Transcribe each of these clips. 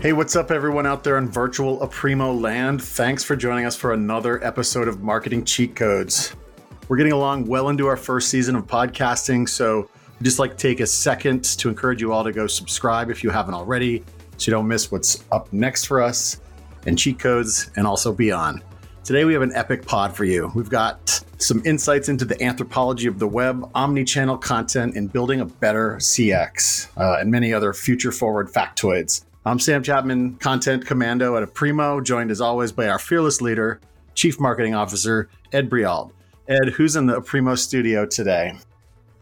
Hey, what's up everyone out there in virtual Aprimo land? Thanks for joining us for another episode of Marketing Cheat Codes. We're getting along well into our first season of podcasting, so I'd just like to take a second to encourage you all to go subscribe if you haven't already, so you don't miss what's up next for us and Cheat Codes and also beyond. Today we have an epic pod for you. We've got some insights into the anthropology of the web, omnichannel content, and building a better CX, and many other future-forward factoids. I'm Sam Chapman, Content Commando at Aprimo, joined as always by our fearless leader, Chief Marketing Officer, Ed Breault. Ed, who's in the Aprimo studio today?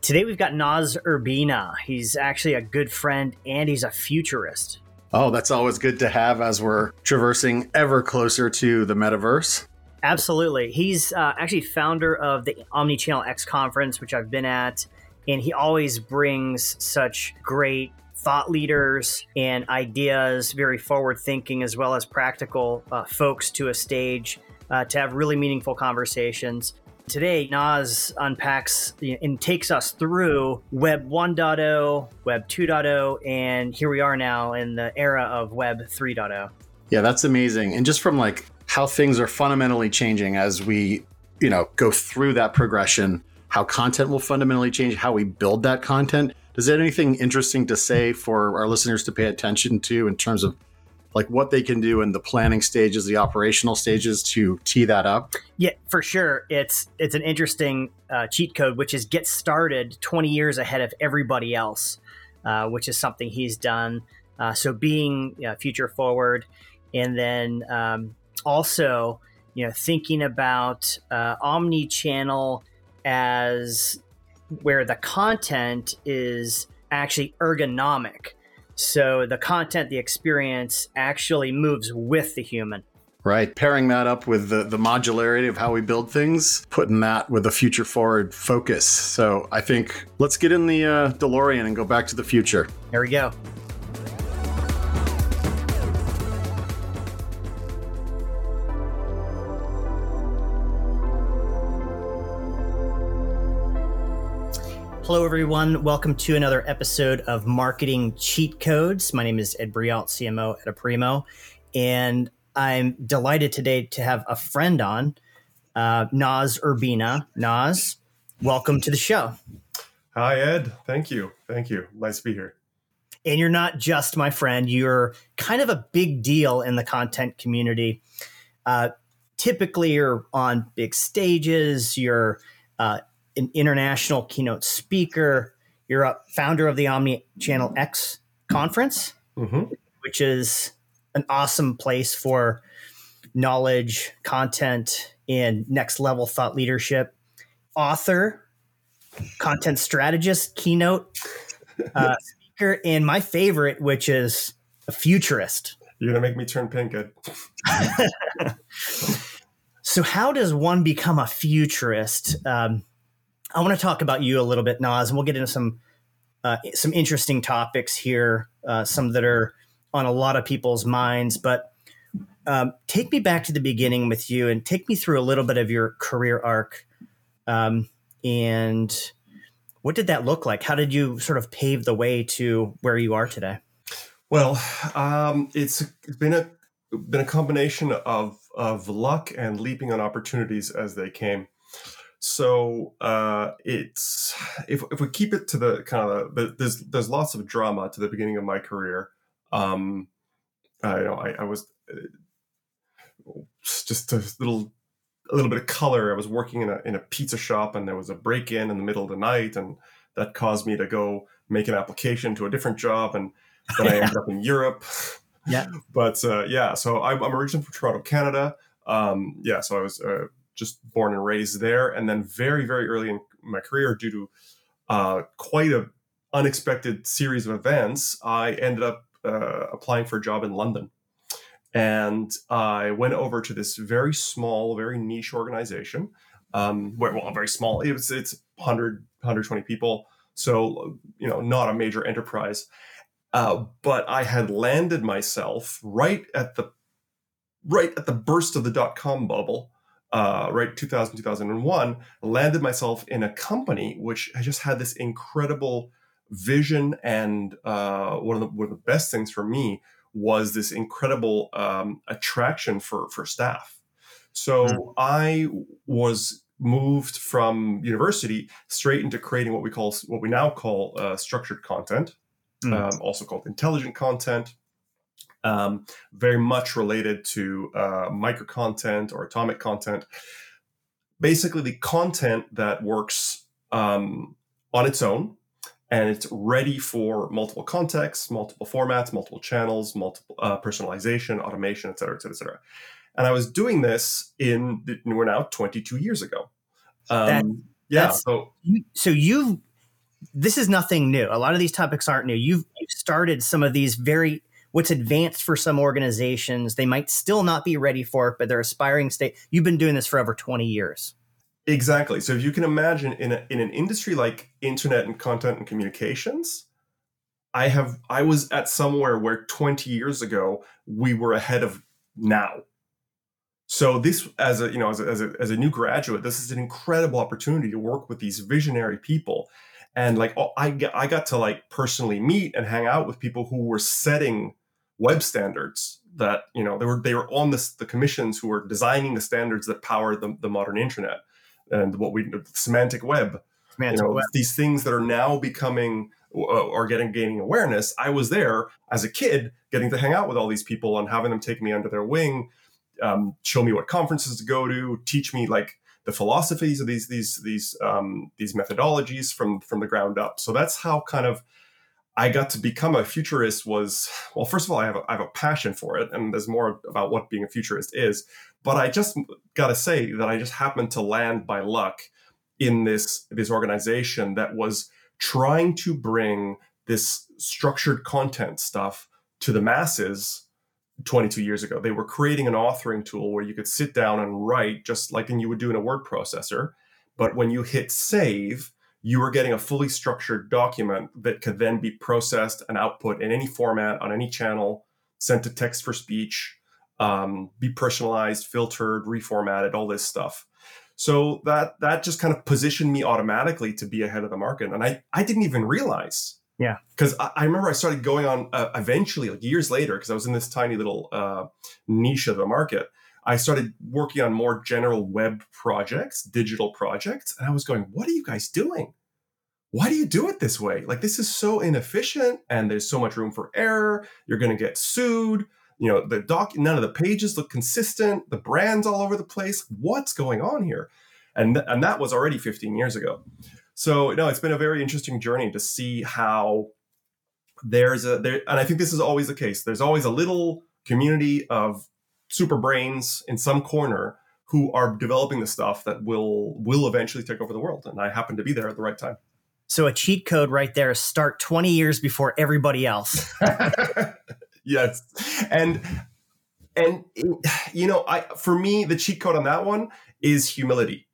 Today we've got Noz Urbina. He's actually a good friend and he's a futurist. Oh, that's always good to have as we're traversing ever closer to the metaverse. Absolutely. He's actually founder of the Omnichannel X Conference, which I've been at, and he always brings such great thought leaders and ideas, very forward thinking, as well as practical folks to a stage to have really meaningful conversations. Today, Noz unpacks and takes us through Web 1.0, Web 2.0, and here we are now in the era of Web 3.0. Yeah, that's amazing. And just from like how things are fundamentally changing as we, go through that progression, how content will fundamentally change, how we build that content. Is there anything interesting to say for our listeners to pay attention to in terms of like what they can do in the planning stages, the operational stages to tee that up? Yeah, for sure. It's an interesting cheat code, which is get started 20 years ahead of everybody else, which is something he's done. So being future forward, and then also, thinking about omnichannel as where the content is actually ergonomic. So the content, the experience actually moves with the human. Right. Pairing that up with the modularity of how we build things, putting that with a future forward focus. So I think let's get in the DeLorean and go back to the future. There we go. Hello, everyone. Welcome to another episode of Marketing Cheat Codes. My name is Ed Breault, CMO at Aprimo, and I'm delighted today to have a friend on, Noz Urbina. Noz, welcome to the show. Hi, Ed. Thank you. Nice to be here. And you're not just my friend. You're kind of a big deal in the content community. Typically, you're on big stages. You're an international keynote speaker. You're a founder of the Omnichannel X Conference, which is an awesome place for knowledge, content, and next level thought leadership. Author, content strategist, keynote speaker, and my favorite, which is a futurist. You're going to make me turn pink, Ed. So how does one become a futurist? I want to talk about you a little bit, Noz, and we'll get into some interesting topics here, some that are on a lot of people's minds. But take me back to the beginning with you and take me through a little bit of your career arc. And what did that look like? How did you sort of pave the way to where you are today? Well, it's been a combination of luck and leaping on opportunities as they came. So if we keep it to the kind of there's lots of drama to the beginning of my career. I was just a little bit of color. I was working in a pizza shop, and there was a break-in the middle of the night, and that caused me to go make an application to a different job, and then I ended up in Europe. Yeah, but so I'm originally from Toronto, Canada. So I was. Just born and raised there. And then very, very early in my career, due to quite an unexpected series of events, I ended up applying for a job in London. And I went over to this very small, very niche organization. Very small. It's 120 people. So, not a major enterprise. But I had landed myself right at the burst of the dot-com bubble. 2001, landed myself in a company which just had this incredible vision, and one of the best things for me was this incredible attraction for staff. So I was moved from university straight into creating what we now call structured content, also called intelligent content, very much related to micro content or atomic content. Basically, the content that works on its own, and it's ready for multiple contexts, multiple formats, multiple channels, multiple personalization, automation, et cetera, et cetera, et cetera. And I was doing this we're now 22 years ago. This is nothing new. A lot of these topics aren't new. You've started some of these very, what's advanced for some organizations. They might still not be ready for it, but they're aspiring state. You've been doing this for over 20 years. Exactly. So if you can imagine in an industry like internet and content and communications, I was at somewhere where 20 years ago we were ahead of now. So this, as a new graduate, this is an incredible opportunity to work with these visionary people, and I got to personally meet and hang out with people who were setting web standards that they were on the commissions who were designing the standards that power the modern internet. And the semantic web, these things that are now becoming or gaining awareness. I was there as a kid, getting to hang out with all these people and having them take me under their wing, show me what conferences to go to, teach me the philosophies of these methodologies from the ground up. So that's how kind of I got to become a futurist. Was, well, first of all, I have a passion for it, and there's more about what being a futurist is. But I just got to say that I just happened to land by luck in this organization that was trying to bring this structured content stuff to the masses 22 years ago. They were creating an authoring tool where you could sit down and write just like you would do in a word processor. But when you hit save, you were getting a fully structured document that could then be processed and output in any format, on any channel, sent to text for speech, be personalized, filtered, reformatted, all this stuff. So that just kind of positioned me automatically to be ahead of the market. And I didn't even realize. Yeah. Because I remember I started going on eventually, years later, because I was in this tiny little niche of the market. I started working on more general web projects, digital projects. And I was going, what are you guys doing? Why do you do it this way? This is so inefficient and there's so much room for error. You're going to get sued. None of the pages look consistent. The brand's all over the place. What's going on here? And that was already 15 years ago. So it's been a very interesting journey to see how and I think this is always the case. There's always a little community of super brains in some corner who are developing the stuff that will eventually take over the world. And I happen to be there at the right time. So a cheat code right there is start 20 years before everybody else. Yes. And for me, the cheat code on that one is humility.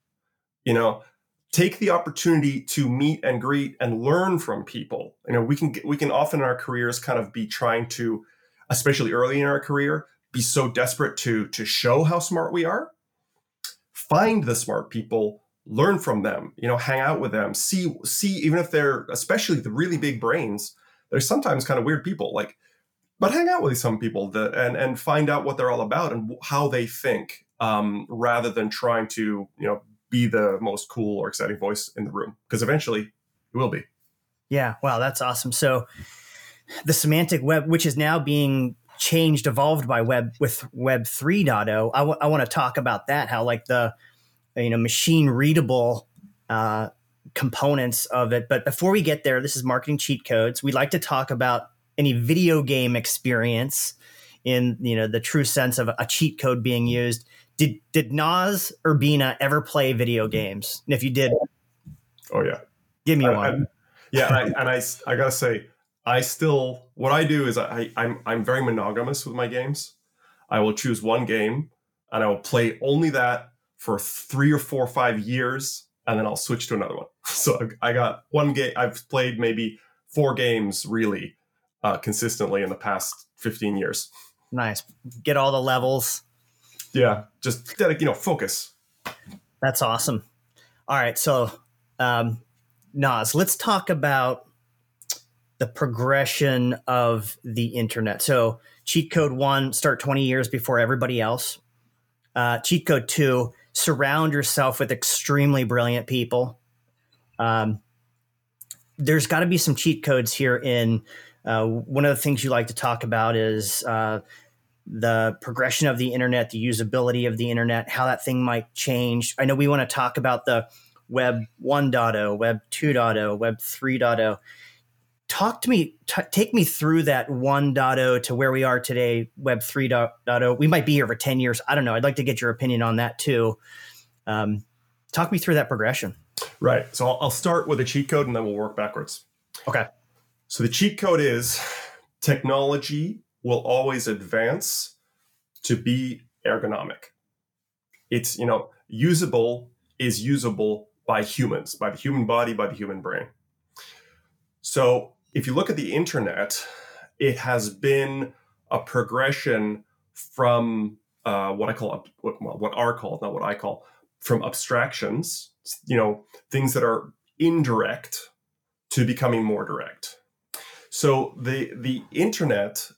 Take the opportunity to meet and greet and learn from people. We can often in our careers kind of be trying to, especially early in our career, be so desperate to show how smart we are. Find the smart people, learn from them, hang out with them, see, even if they're, especially the really big brains, they're sometimes kind of weird people, but hang out with some people and find out what they're all about and how they think, rather than trying to, be the most cool or exciting voice in the room, because eventually it will be. Yeah. Wow. That's awesome. So the semantic web, which is now being changed, evolved by Web 3.0. I want to talk about that, how the machine readable components of it. But before we get there, this is Marketing Cheat Codes. We'd like to talk about any video game experience in the true sense of a cheat code being used. Did Noz Urbina ever play video games? And if you did, oh yeah, give me one. I gotta say, I still, what I do is I'm very monogamous with my games. I will choose one game and I will play only that for 3 or 4 or 5 years, and then I'll switch to another one. So I got one game. I've played maybe 4 games really consistently in the past 15 years. Nice. Get all the levels. Yeah. Just, focus. That's awesome. All right. So, Noz, let's talk about the progression of the internet. So cheat code 1, start 20 years before everybody else. Cheat code 2, surround yourself with extremely brilliant people. There's got to be some cheat codes here in one of the things you like to talk about is the progression of the internet, the usability of the internet, how that thing might change. I know we want to talk about the Web 1.0, Web 2.0, Web 3.0. Talk to me, take me through that 1.0 to where we are today, Web 3.0. We might be here for 10 years. I don't know. I'd like to get your opinion on that too. Talk me through that progression. Right. So I'll start with a cheat code and then we'll work backwards. Okay. So the cheat code is technology will always advance to be ergonomic. It's, you know, usable is usable by humans, by the human body, by the human brain. So if you look at the internet, it has been a progression from from abstractions, you know, things that are indirect to becoming more direct. So the internet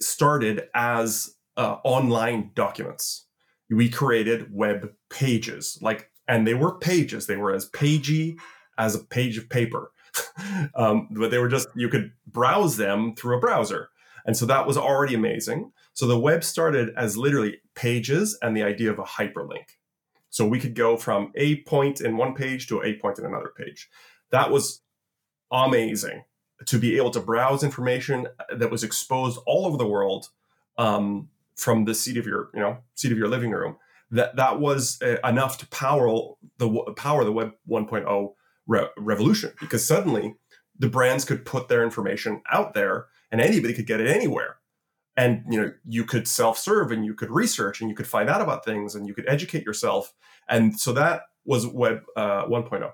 started as online documents. We created web pages, and they were pages. They were as pagey as a page of paper, but they were just, you could browse them through a browser. And so that was already amazing. So the web started as literally pages and the idea of a hyperlink. So we could go from a point in one page to a point in another page. That was amazing to be able to browse information that was exposed all over the world from the seat of your, seat of your living room. That was enough to power the Web 1.0 revolution, because suddenly the brands could put their information out there and anybody could get it anywhere. And, you could self-serve and you could research and you could find out about things and you could educate yourself. And so that was Web 1.0.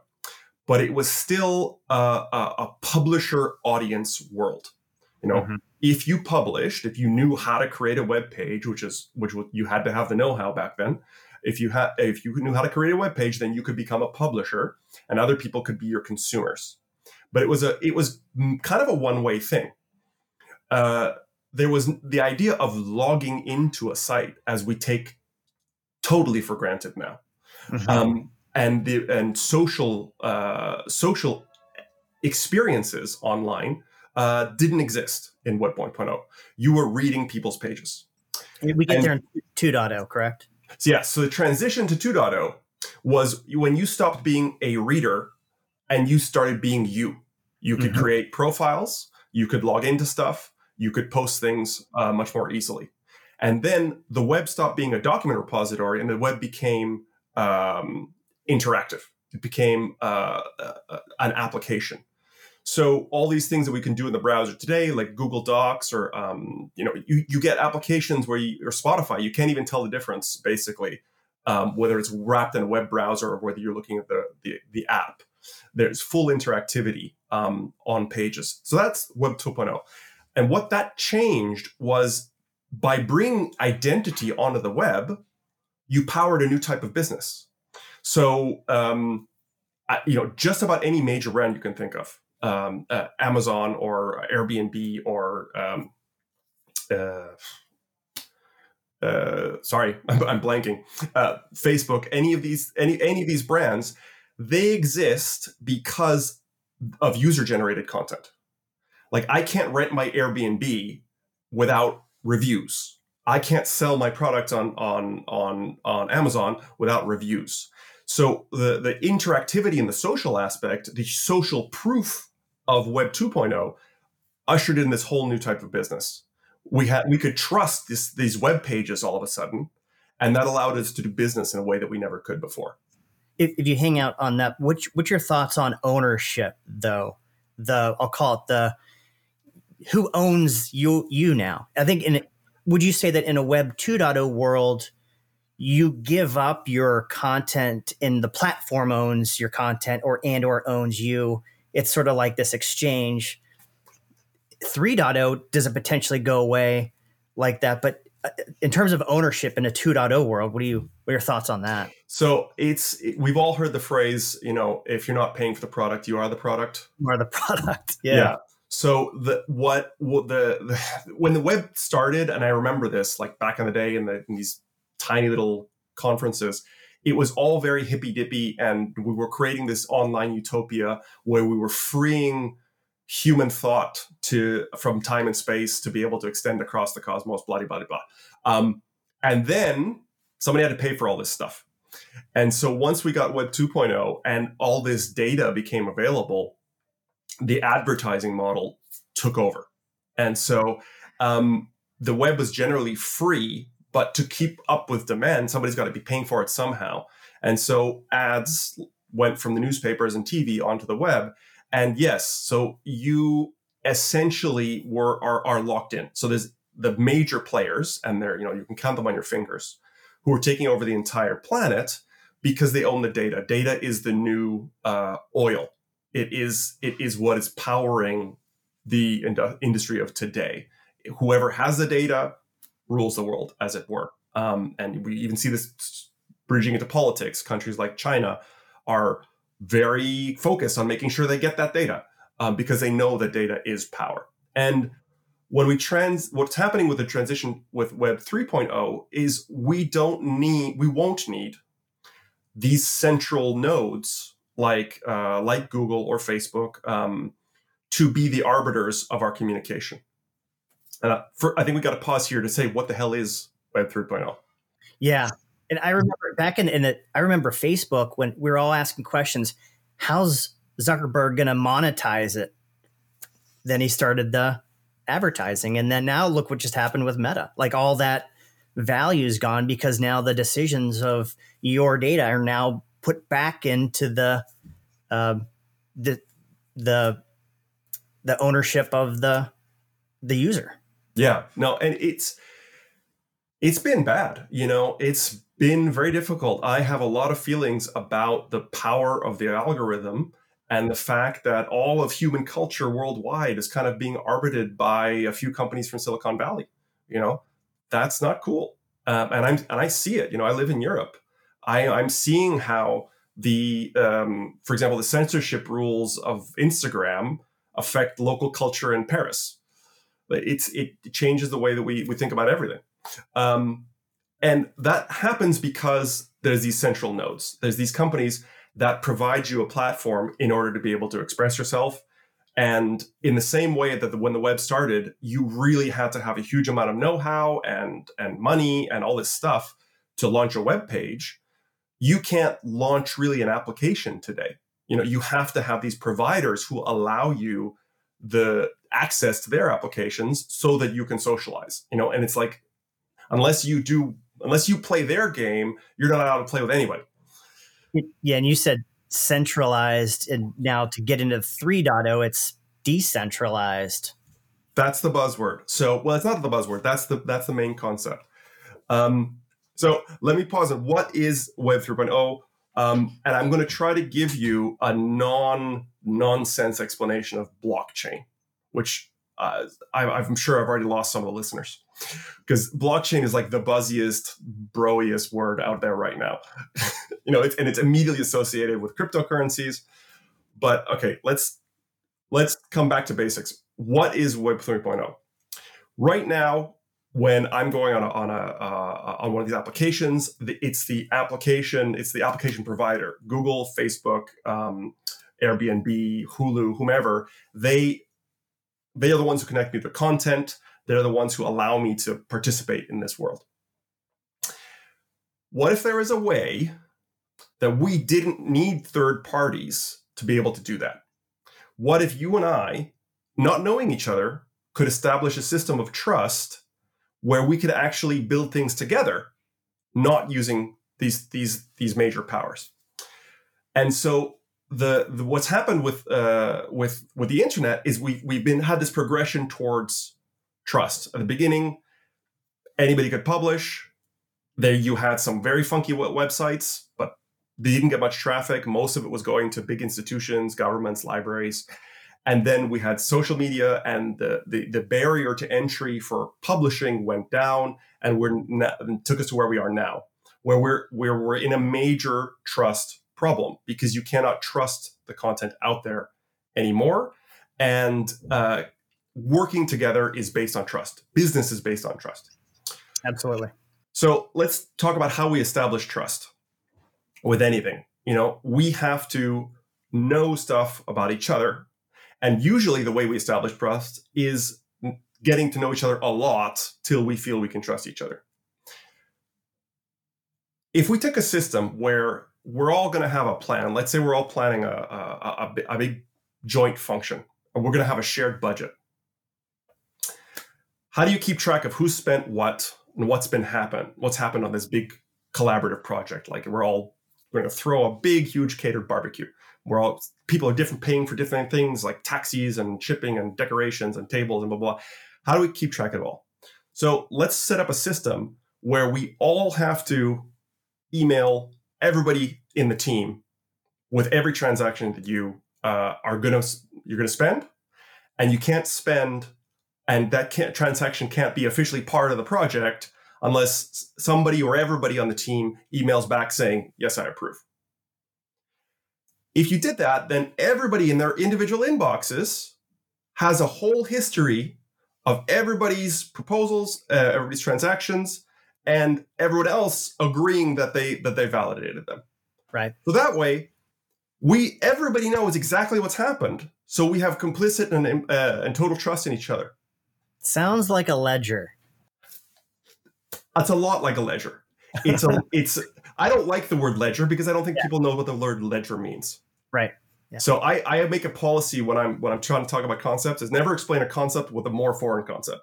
But it was still a publisher audience world. Mm-hmm. If you published, if you knew how to create a web page, which you had to have the know-how back then. If you knew how to create a web page, then you could become a publisher, and other people could be your consumers. But it was kind of a one-way thing. There was the idea of logging into a site, as we take totally for granted now, mm-hmm. and social experiences online. Didn't exist in Web 1.0. You were reading people's pages. We get there in 2.0, correct? So the transition to 2.0 was when you stopped being a reader and you started being you. You could mm-hmm. create profiles, you could log into stuff, you could post things much more easily. And then the web stopped being a document repository and the web became interactive. It became an application. So all these things that we can do in the browser today, like Google Docs or, you get applications or Spotify, you can't even tell the difference, basically, whether it's wrapped in a web browser or whether you're looking at the app. There's full interactivity on pages. So that's Web 2.0. And what that changed was by bringing identity onto the web, you powered a new type of business. So, just about any major brand you can think of. Amazon or Airbnb or I'm blanking. Facebook, any of these brands, they exist because of user-generated content. Like, I can't rent my Airbnb without reviews. I can't sell my product on Amazon without reviews. So the interactivity and the social aspect, the social proof of Web 2.0 ushered in this whole new type of business. We could trust these web pages all of a sudden, and that allowed us to do business in a way that we never could before. If you hang out on that, what's your thoughts on ownership, though? I'll call it who owns you now? I think would you say that in a Web 2.0 world, you give up your content and the platform owns your content or owns you? It's sort of like this exchange. 3.0, does it potentially go away like that? But in terms of ownership in a 2.0 world, what are your thoughts on that? So we've all heard the phrase, you know, if you're not paying for the product, you are the product. You are the product. Yeah. So when the web started, and I remember this like back in the day in these tiny little conferences, it was all very hippy dippy, and we were creating this online utopia where we were freeing human thought from time and space to be able to extend across the cosmos, blah, blah, blah, blah. And then somebody had to pay for all this stuff. And so once we got Web 2.0 and all this data became available, the advertising model took over. And so the web was generally free, but to keep up with demand, somebody's got to be paying for it somehow. And so ads went from the newspapers and TV onto the web. And yes, so you essentially are locked in. So there's the major players, and they're, you know, you can count them on your fingers, who are taking over the entire planet because they own the data. Data is the new oil. It is what is powering the industry of today. Whoever has the data rules the world, as it were. And we even see this bridging into politics. Countries like China are very focused on making sure they get that data because they know that data is power. And when what's happening with the transition with Web 3.0 is we won't need these central nodes like Google or Facebook to be the arbiters of our communication. And I think we got to pause here to say, what the hell is Web 3.0? Yeah. And I remember back I remember Facebook when we were all asking questions, how's Zuckerberg going to monetize it? Then he started the advertising. And then now look what just happened with Meta. Like all that value is gone because now the decisions of your data are now put back into the ownership of the user. Yeah. No, and it's been bad. You know, it's been very difficult. I have a lot of feelings about the power of the algorithm and the fact that all of human culture worldwide is kind of being arbitrated by a few companies from Silicon Valley. You know, that's not cool. And I see it. You know, I live in Europe. I'm seeing how for example, the censorship rules of Instagram affect local culture in Paris. It changes the way that we think about everything. And that happens because there's these central nodes. There's these companies that provide you a platform in order to be able to express yourself. And in the same way that when the web started, you really had to have a huge amount of know-how and money and all this stuff to launch a web page. You can't launch really an application today. You know, you have to have these providers who allow you the access to their applications so that you can socialize, you know, and it's like, unless you play their game, you're not allowed to play with anybody. Yeah. And you said centralized, and now to get into 3.0, it's decentralized. That's the buzzword. So, well, it's not the buzzword. That's the main concept. So let me pause on what is Web 3.0. And I'm going to try to give you a nonsense explanation of blockchain, which I'm sure I've already lost some of the listeners, because blockchain is like the buzziest, broiest word out there right now. You know, it's immediately associated with cryptocurrencies. But okay, let's come back to basics. What is Web 3.0? Right now, when I'm going on one of these applications, it's the application provider, Google, Facebook, Airbnb, Hulu, whomever. They are the ones who connect me to the content. They're the ones who allow me to participate in this world. What if there is a way that we didn't need third parties to be able to do that? What if you and I, not knowing each other, could establish a system of trust where we could actually build things together, not using these major powers? And so the what's happened with the internet is we've had this progression towards trust. At the beginning, anybody could publish. There you had some very funky websites, but they didn't get much traffic. Most of it was going to big institutions, governments, libraries, And then we had social media, and the barrier to entry for publishing went down, and took us to where we are now, where we're in a major trust problem, because you cannot trust the content out there anymore. And working together is based on trust. Business is based on trust. Absolutely. So let's talk about how we establish trust with anything. You know, we have to know stuff about each other. And usually the way we establish trust is getting to know each other a lot till we feel we can trust each other. If we take a system where we're all going to have a plan, let's say we're all planning a big joint function, and we're going to have a shared budget. How do you keep track of who spent what and what's happened on this big collaborative project? Like we're going to throw a big, huge catered barbecue. People are different, paying for different things like taxis and shipping and decorations and tables and blah, blah, blah. How do we keep track of it all? So let's set up a system where we all have to email everybody in the team with every transaction that you you're going to spend, and you can't spend, and that transaction can't be officially part of the project unless somebody or everybody on the team emails back saying, yes, I approve. If you did that, then everybody in their individual inboxes has a whole history of everybody's proposals, everybody's transactions, and everyone else agreeing that they validated them. Right. So that way, everybody knows exactly what's happened. So we have complicit and total trust in each other. Sounds like a ledger. That's a lot like a ledger. I don't like the word ledger because I don't think people know what the word ledger means. Right. Yeah. So I make a policy when I'm trying to talk about concepts is never explain a concept with a more foreign concept.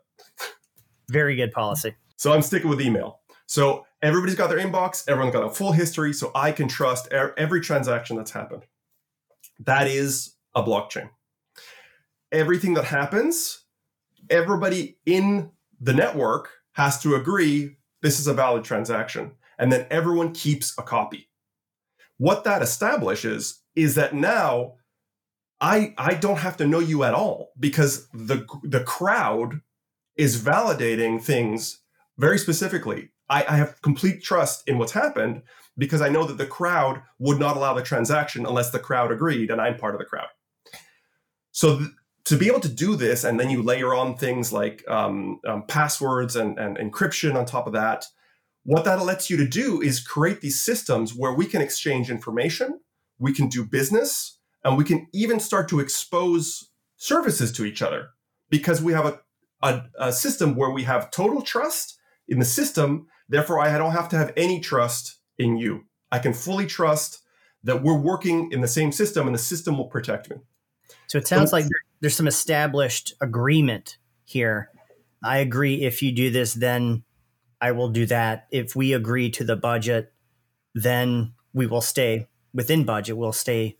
Very good policy. So I'm sticking with email. So everybody's got their inbox. Everyone's got a full history. So I can trust every transaction that's happened. That is a blockchain. Everything that happens, everybody in the network has to agree this is a valid transaction. And then everyone keeps a copy. What that establishes is that now I don't have to know you at all, because the crowd is validating things very specifically. I have complete trust in what's happened because I know that the crowd would not allow the transaction unless the crowd agreed, and I'm part of the crowd. So to be able to do this, and then you layer on things like passwords and encryption on top of that, what that lets you to do is create these systems where we can exchange information, we can do business, and we can even start to expose services to each other, because we have a system where we have total trust in the system. Therefore, I don't have to have any trust in you. I can fully trust that we're working in the same system, and the system will protect me. So it sounds like there's some established agreement here. I agree. If you do this, then I will do that. If we agree to the budget, then we will stay within budget. We'll stay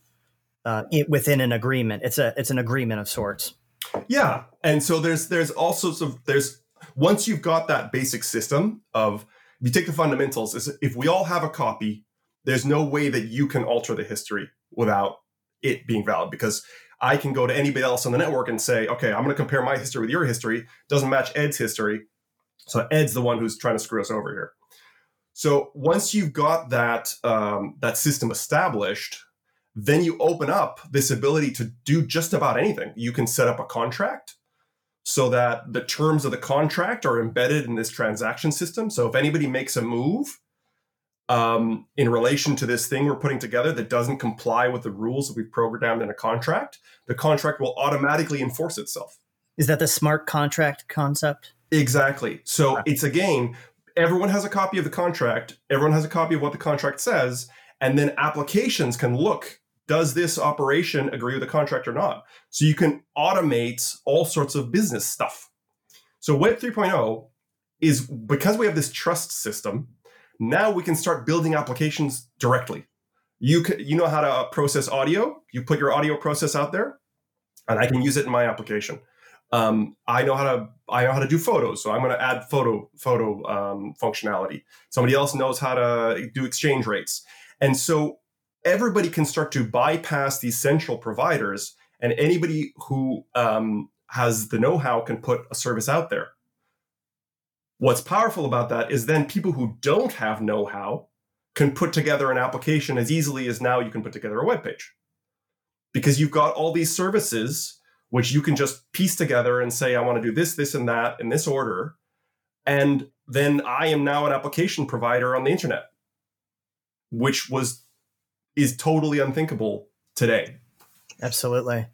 within an agreement. It's an agreement of sorts. Yeah, and so there's all sorts of once you've got that basic system of, if you take the fundamentals, is if we all have a copy, there's no way that you can alter the history without it being valid, because I can go to anybody else on the network and say, okay, I'm going to compare my history with your history. Doesn't match Ed's history. So Ed's the one who's trying to screw us over here. So once you've got that system established, then you open up this ability to do just about anything. You can set up a contract so that the terms of the contract are embedded in this transaction system. So if anybody makes a move in relation to this thing we're putting together that doesn't comply with the rules that we've programmed in a contract, the contract will automatically enforce itself. Is that the smart contract concept? Exactly. So it's, again, everyone has a copy of the contract. Everyone has a copy of what the contract says. And then applications can look, does this operation agree with the contract or not? So you can automate all sorts of business stuff. So Web 3.0 is, because we have this trust system, now we can start building applications directly. You know how to process audio. You put your audio process out there, and I can use it in my application. I know how to do photos, so I'm going to add photo functionality. Somebody else knows how to do exchange rates, and so everybody can start to bypass these central providers And anybody who has the know-how can put a service out there. What's powerful about that is then people who don't have know-how can put together an application as easily as now you can put together a web page. Because you've got all these services which you can just piece together and say, I want to do this, this, and that in this order. And then I am now an application provider on the internet, which is totally unthinkable today. Absolutely.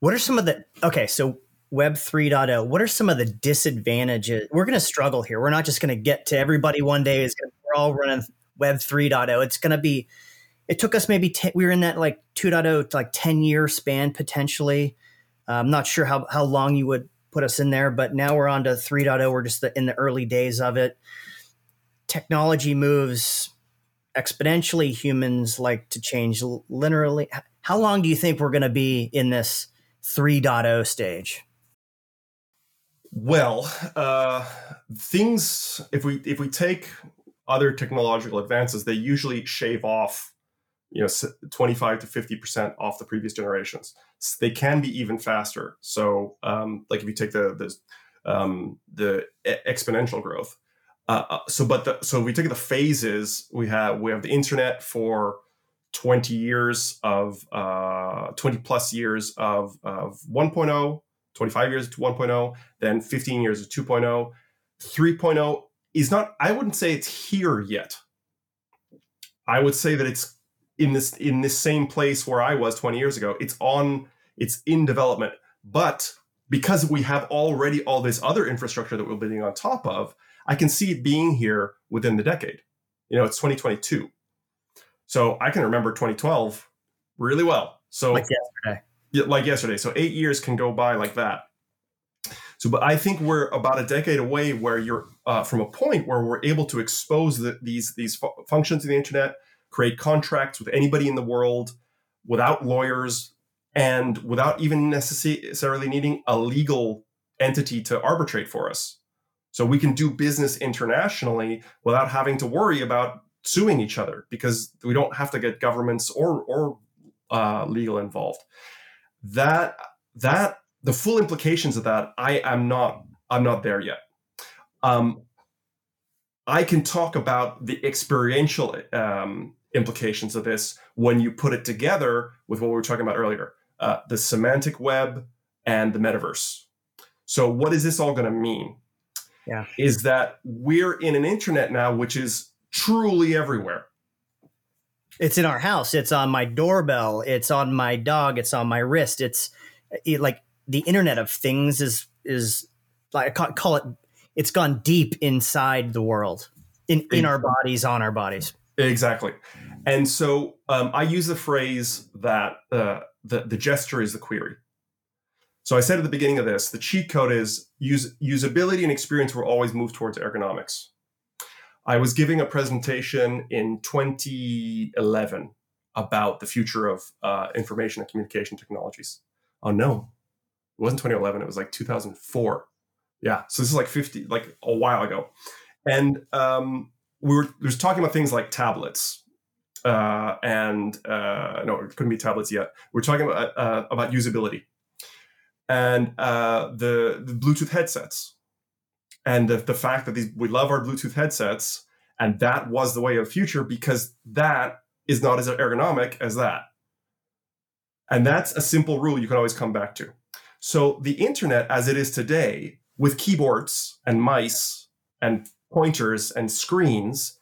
What are some of the, okay, so Web 3.0, what are some of the disadvantages? We're going to struggle here. We're not just going to get to everybody one day. We're all running Web 3.0. It's going to be, it took us maybe, we were in that like 2.0 to like 10-year span potentially. I'm not sure how long you would put us in there, but now we're on to 3.0. We're just in the early days of it. Technology moves exponentially. Humans like to change linearly. How long do you think we're going to be in this 3.0 stage? Well, things, if we take other technological advances, they usually shave off, 25 to 50% off the previous generations. So they can be even faster. So like if you take the exponential growth. So if we take the phases, we have the internet for 20 plus years of 1.0, 25 years to 1.0, then 15 years of 2.0, 3.0 is not, I wouldn't say it's here yet. I would say that it's in this same place where I was 20 years ago. It's in development, but because we have already all this other infrastructure that we're building on top of, I can see it being here within the decade. It's 2022. So I can remember 2012 really well. So like yesterday. So 8 years can go by like that. So, but I think we're about a decade away where you're from a point where we're able to expose these functions of the internet, create contracts with anybody in the world without lawyers and without even necessarily needing a legal entity to arbitrate for us. So we can do business internationally without having to worry about suing each other because we don't have to get governments or legal involved. That the full implications of that, I'm not there yet. I can talk about the experiential implications of this when you put it together with what we were talking about earlier, the semantic web and the metaverse. So what is this all going to mean? Yeah. Is that we're in an internet now, which is truly everywhere. It's in our house. It's on my doorbell. It's on my dog. It's on my wrist. It's like the internet of things is like, I call it, it's gone deep inside the world, in our bodies, on our bodies. Exactly. And so I use the phrase that the gesture is the query. So I said at the beginning of this, the cheat code is usability and experience will always move towards ergonomics. I was giving a presentation in 2011 about the future of information and communication technologies. Oh no, it wasn't 2011, it was like 2004. Yeah, so this is like a while ago. And we were talking about things like tablets. No, it couldn't be tablets yet. We're talking about usability. And the Bluetooth headsets, and the fact that we love our Bluetooth headsets, and that was the way of the future because that is not as ergonomic as that. And that's a simple rule you can always come back to. So the internet as it is today, with keyboards and mice and pointers and screens,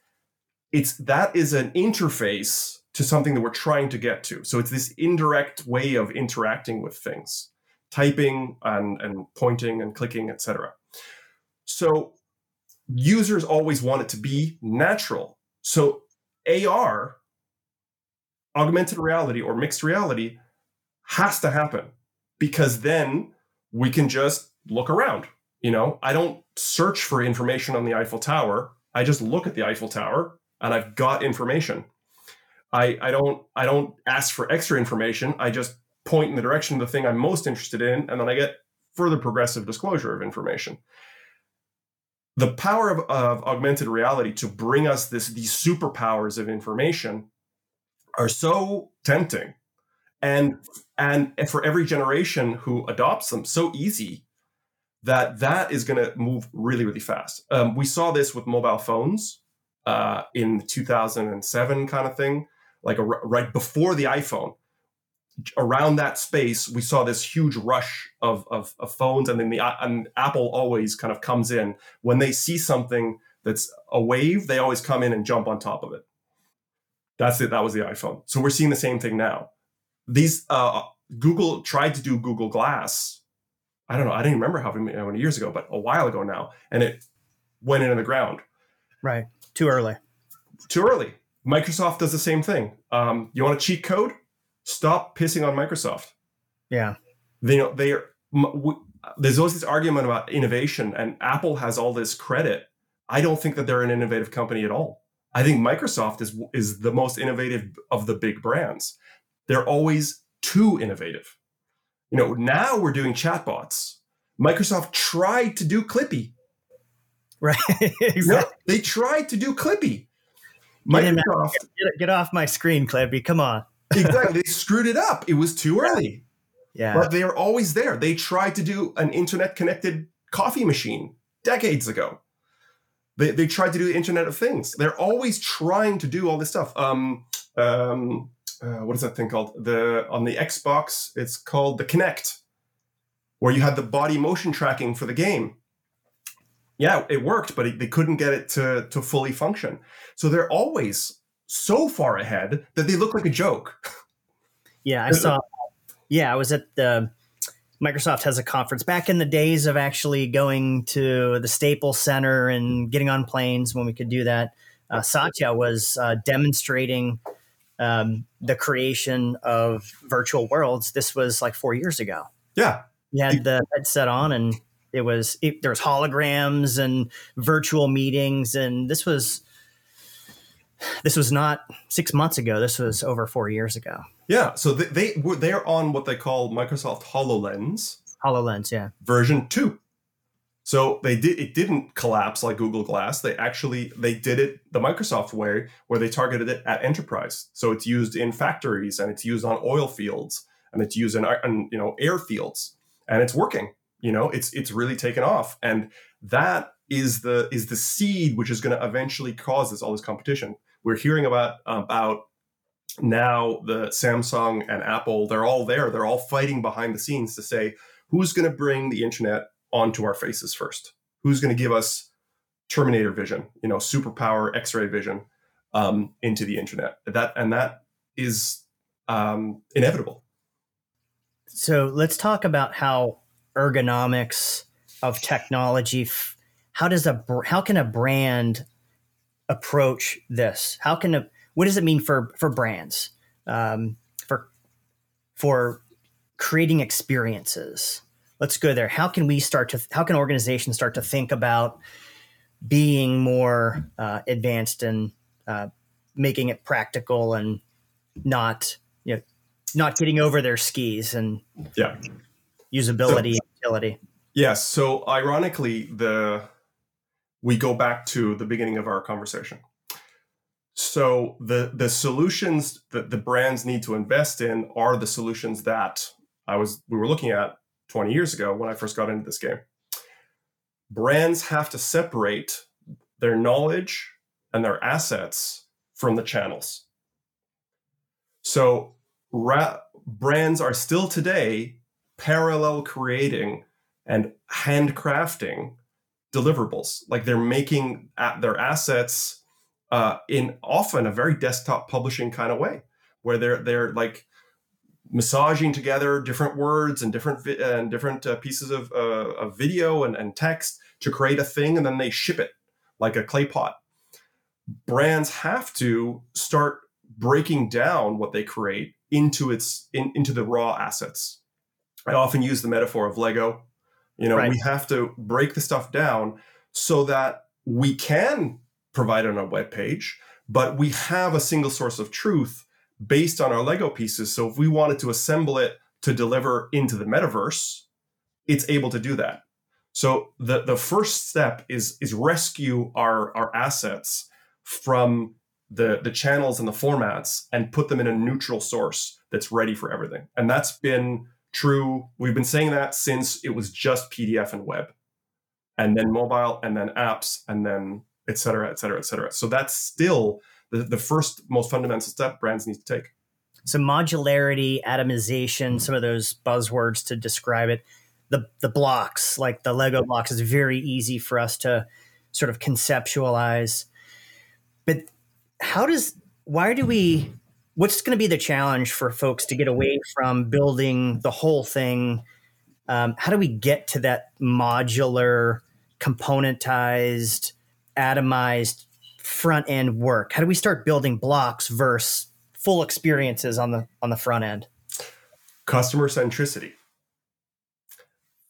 that is an interface to something that we're trying to get to. So it's this indirect way of interacting with things. Typing and pointing and clicking, etc. So users always want it to be natural. So AR, augmented reality or mixed reality, has to happen because then we can just look around. I don't search for information on the Eiffel Tower. I just look at the Eiffel Tower and I've got information. I don't ask for extra information. I just point in the direction of the thing I'm most interested in, and then I get further progressive disclosure of information. The power of augmented reality to bring us these superpowers of information are so tempting. And for every generation who adopts them, so easy that is going to move really, really fast. We saw this with mobile phones in 2007 kind of thing, like right before the iPhone. Around that space, we saw this huge rush of phones, and then Apple always kind of comes in. When they see something that's a wave, they always come in and jump on top of it. That's it. That was the iPhone. So we're seeing the same thing now. These Google tried to do Google Glass. I don't know. I didn't remember how many years ago, but a while ago now, and it went into the ground. Right. Too early. Microsoft does the same thing. You want a cheat code? Stop pissing on Microsoft. Yeah. There's always this argument about innovation, and Apple has all this credit. I don't think that they're an innovative company at all. I think Microsoft is the most innovative of the big brands. They're always too innovative. Now we're doing chatbots. Microsoft tried to do Clippy. Right. Exactly. No, they tried to do Clippy. Microsoft, get off my screen, Clippy. Come on. Exactly. They screwed it up. It was too early. Yeah. But they are always there. They tried to do an internet-connected coffee machine decades ago. They tried to do the Internet of Things. They're always trying to do all this stuff. What is that thing called? On the Xbox, it's called the Kinect, where you had the body motion tracking for the game. Yeah, it worked, but they couldn't get it to fully function. So they're always so far ahead that they look like a joke. Yeah, I was at the Microsoft has a conference back in the days of actually going to the Staples Center and getting on planes when we could do that. Satya was demonstrating the creation of virtual worlds. This was like 4 years ago. Yeah. He had the headset on, and there was holograms and virtual meetings. And this was not 6 months ago. This was over 4 years ago. Yeah. So they're on what they call Microsoft HoloLens. HoloLens, yeah. Version 2. So it didn't collapse like Google Glass. They did it the Microsoft way, where they targeted it at enterprise. So it's used in factories, and it's used on oil fields, and it's used in airfields, and it's working. It's really taken off, and that is the seed which is going to eventually cause all this competition. We're hearing about now the Samsung and Apple. They're all there. They're all fighting behind the scenes to say who's going to bring the internet onto our faces first. Who's going to give us Terminator vision, superpower X-ray vision into the internet? That is inevitable. So let's talk about how ergonomics of technology. How can a brand approach this? What does it mean for brands for creating experiences? Let's go there. How can organizations start to think about being more advanced and making it practical and not getting over their skis and usability and utility? Yes. So ironically, we go back to the beginning of our conversation. So the solutions that the brands need to invest in are the solutions that we were looking at 20 years ago when I first got into this game. Brands have to separate their knowledge and their assets from the channels. So brands are still today parallel creating and handcrafting deliverables. Like they're making their assets in often a very desktop publishing kind of way, where they're like massaging together different words and different pieces of video and text to create a thing, and then they ship it like a clay pot. Brands have to start breaking down what they create into the raw assets. I often use the metaphor of Lego. Right. We have to break the stuff down so that we can provide on a web page, but we have a single source of truth based on our Lego pieces. So if we wanted to assemble it to deliver into the metaverse, it's able to do that. So the first step is rescue our assets from the channels and the formats and put them in a neutral source that's ready for everything. And that's been true. We've been saying that since it was just PDF and web, and then mobile, and then apps, and then et cetera, et cetera, et cetera. So that's still the first most fundamental step brands need to take. So modularity, atomization, some of those buzzwords to describe it. The blocks, like the Lego blocks, is very easy for us to sort of conceptualize. But what's going to be the challenge for folks to get away from building the whole thing? How do we get to that modular, componentized, atomized front end work? How do we start building blocks versus full experiences on the front end? Customer centricity.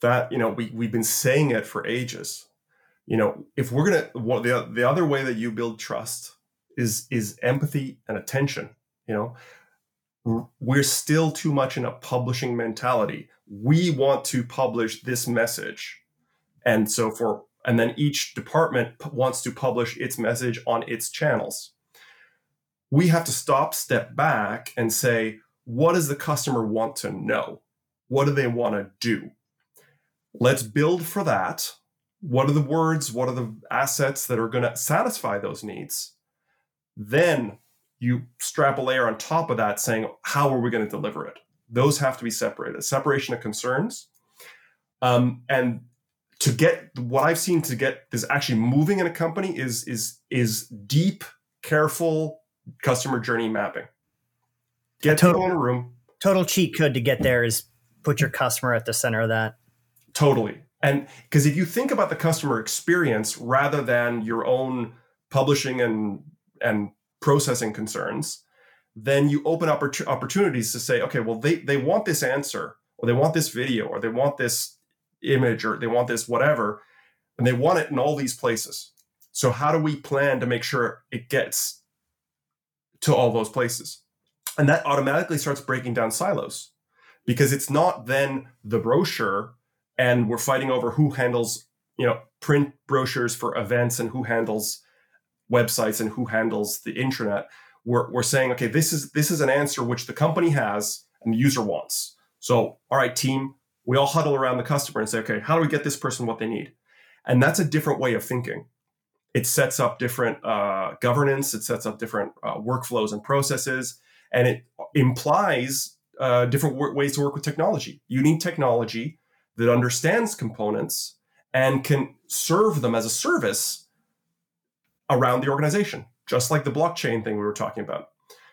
That, we've been saying it for ages. If we're going to, the other way that you build trust is empathy and attention. We're still too much in a publishing mentality. We want to publish this message. And then each department wants to publish its message on its channels. We have to step back and say, what does the customer want to know? What do they want to do? Let's build for that. What are the words? What are the assets that are going to satisfy those needs? Then you strap a layer on top of that saying, how are we going to deliver it? Those have to be separated. Separation of concerns. And to get what I've seen to get this actually moving in a company is deep, careful customer journey mapping. Get people in a room. Total cheat code to get there is put your customer at the center of that. Totally. And because if you think about the customer experience rather than your own publishing and processing concerns, then you open up opportunities to say, okay, well, they want this answer, or they want this video, or they want this image, or they want this whatever, and they want it in all these places. So how do we plan to make sure it gets to all those places? And that automatically starts breaking down silos, because it's not then the brochure and we're fighting over who handles, print brochures for events and who handles websites and who handles the intranet. We're saying, okay, this is an answer which the company has and the user wants. So, all right, team, we all huddle around the customer and say, okay, how do we get this person what they need? And that's a different way of thinking. It sets up different governance. It sets up different workflows and processes, and it implies different ways to work with technology. You need technology that understands components and can serve them as a service around the organization, just like the blockchain thing we were talking about.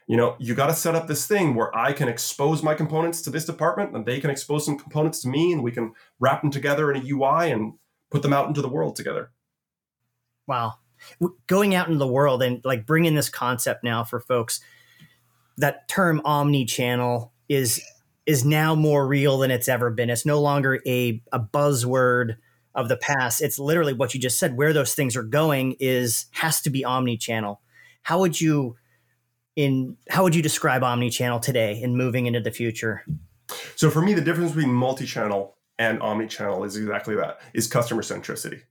You got to set up this thing where I can expose my components to this department and they can expose some components to me, and we can wrap them together in a UI and put them out into the world together. Wow. Going out into the world and like bringing this concept now for folks, that term omnichannel is now more real than it's ever been. It's no longer a buzzword of the past. It's literally what you just said, where those things are going has to be omnichannel. How would you describe omnichannel today and moving into the future? So for me, the difference between multi-channel and omnichannel is exactly that, is customer centricity.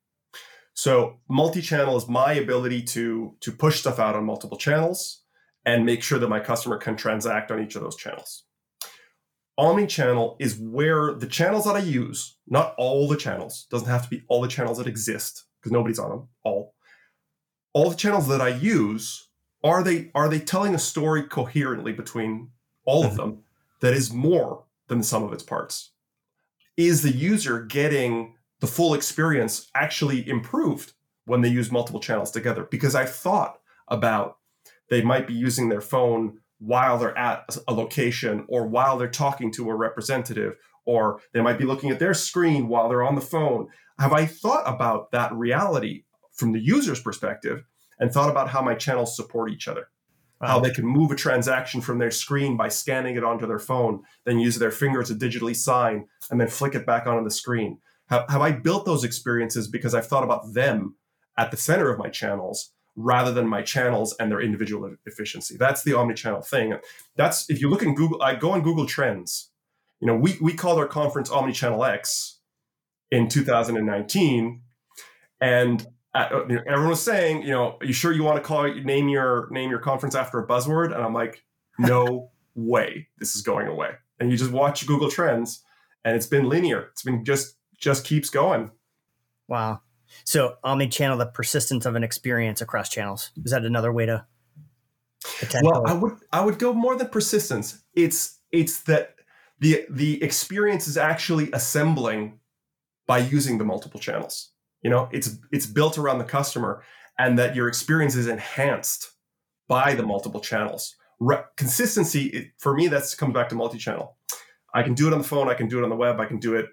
So multi-channel is my ability to push stuff out on multiple channels and make sure that my customer can transact on each of those channels. Omnichannel is where the channels that I use, not all the channels, doesn't have to be all the channels that exist because nobody's on them, all the channels that I use, are they telling a story coherently between all of them that is more than the sum of its parts? Is the user getting the full experience actually improved when they use multiple channels together? Because I thought about they might be using their phone while they're at a location, or while they're talking to a representative, or they might be looking at their screen while they're on the phone. Have I thought about that reality from the user's perspective and thought about how my channels support each other? Wow. How they can move a transaction from their screen by scanning it onto their phone, then use their fingers to digitally sign and then flick it back onto the screen. Have I built those experiences because I've thought about them at the center of my channels, rather than my channels and their individual efficiency? That's the omnichannel thing. That's, if you look in Google, I go on Google Trends. We called our conference Omnichannel X in 2019. And everyone was saying, you know, are you sure you want to name your conference after a buzzword? And I'm like, no way, this is going away. And you just watch Google Trends, and it's been linear. It's been just keeps going. Wow. So omnichannel, the persistence of an experience across channels. Is that another way to? Well, I would go more than persistence. It's that the experience is actually assembling by using the multiple channels. You know, it's built around the customer, and that your experience is enhanced by the multiple channels. Consistency, for me, that's comes back to multi-channel. I can do it on the phone. I can do it on the web. I can do it.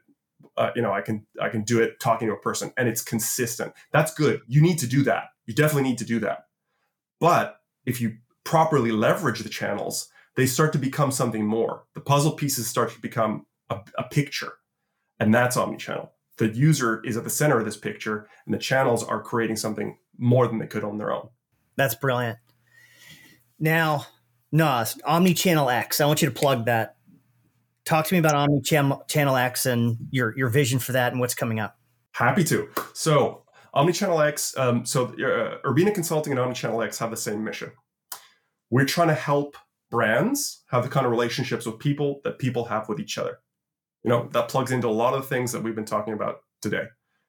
I can do it talking to a person, and it's consistent. That's good. You need to do that. You definitely need to do that. But if you properly leverage the channels, they start to become something more. The puzzle pieces start to become a picture, and that's omnichannel. The user is at the center of this picture, and the channels are creating something more than they could on their own. That's brilliant. Now, Noz, Omnichannel X, I want you to plug that. Talk to me about Omnichannel X and your vision for that and what's coming up. Happy to. So Omnichannel X, Urbina Consulting and Omnichannel X have the same mission. We're trying to help brands have the kind of relationships with people that people have with each other. You know, that plugs into a lot of the things that we've been talking about today.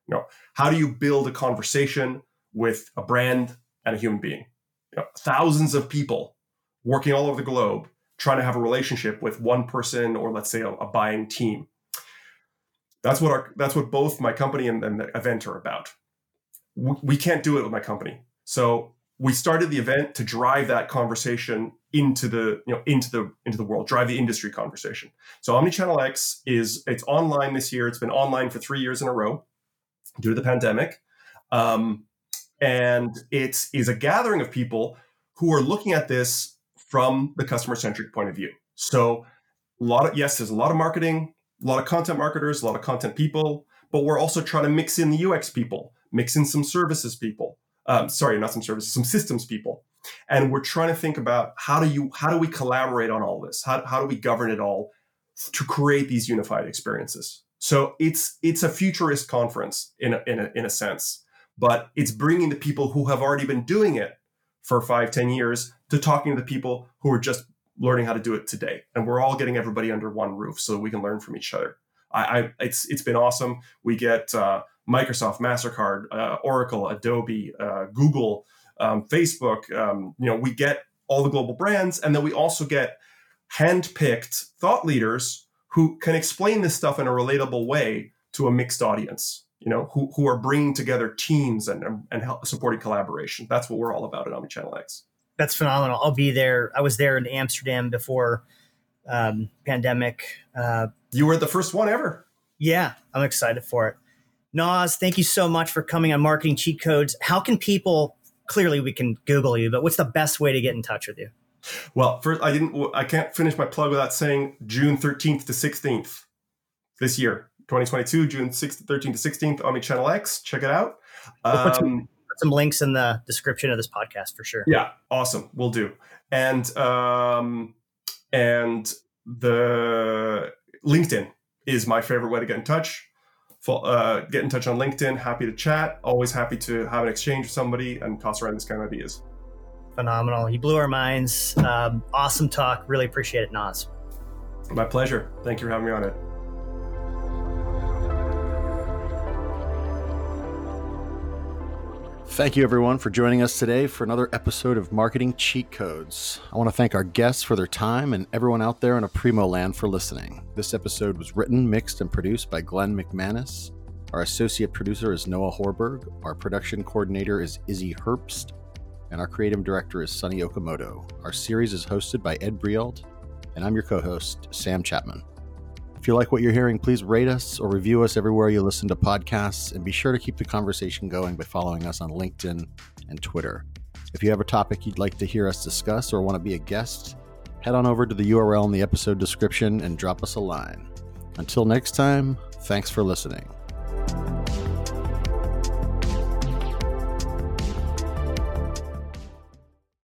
You know, how do you build a conversation with a brand and a human being? You know, thousands of people working all over the globe trying to have a relationship with one person, or let's say a buying team. That's what both my company and the event are about. We can't do it with my company. So we started the event to drive that conversation into the world, drive the industry conversation. So Omnichannel X it's online this year. It's been online for 3 years in a row due to the pandemic. And it is a gathering of people who are looking at this from the customer-centric point of view. So there's a lot of marketing, a lot of content marketers, a lot of content people, but we're also trying to mix in the UX people, mix in some services people, some systems people. And we're trying to think about how do we collaborate on all this? How do we govern it all to create these unified experiences? So it's a futurist conference in a sense, but it's bringing the people who have already been doing it for 5-10 years to talking to the people who are just learning how to do it today. And we're all getting everybody under one roof so that we can learn from each other. It's been awesome. We get Microsoft, MasterCard, Oracle, Adobe, Google, Facebook. We get all the global brands, and then we also get handpicked thought leaders who can explain this stuff in a relatable way to a mixed audience. You know, who are bringing together teams and help supporting collaboration. That's what we're all about at Omnichannel X. That's phenomenal. I'll be there. I was there in Amsterdam before pandemic. You were the first one ever. Yeah, I'm excited for it. Noz, thank you so much for coming on Marketing Cheat Codes. How can people? Clearly, we can Google you, but what's the best way to get in touch with you? Well, first, I can't finish my plug without saying June 13th to 16th this year. 2022, June 6th, 13th to 16th, Omnichannel X. Check it out. We'll put some links in the description of this podcast for sure. Yeah, awesome. We'll do. And the LinkedIn is my favorite way to get in touch. Get in touch on LinkedIn. Happy to chat. Always happy to have an exchange with somebody and toss around this kind of ideas. Phenomenal. You blew our minds. Awesome talk. Really appreciate it, Noz. My pleasure. Thank you for having me on it. Thank you, everyone, for joining us today for another episode of Marketing Cheat Codes. I want to thank our guests for their time and everyone out there in Aprimo land for listening. This episode was written, mixed, and produced by Glenn McManus. Our associate producer is Noah Horberg. Our production coordinator is Izzy Herbst. And our creative director is Sunny Okamoto. Our series is hosted by Ed Breault. And I'm your co-host, Sam Chapman. If you like what you're hearing, please rate us or review us everywhere you listen to podcasts, and be sure to keep the conversation going by following us on LinkedIn and Twitter. If you have a topic you'd like to hear us discuss or want to be a guest, head on over to the URL in the episode description and drop us a line. Until next time, thanks for listening.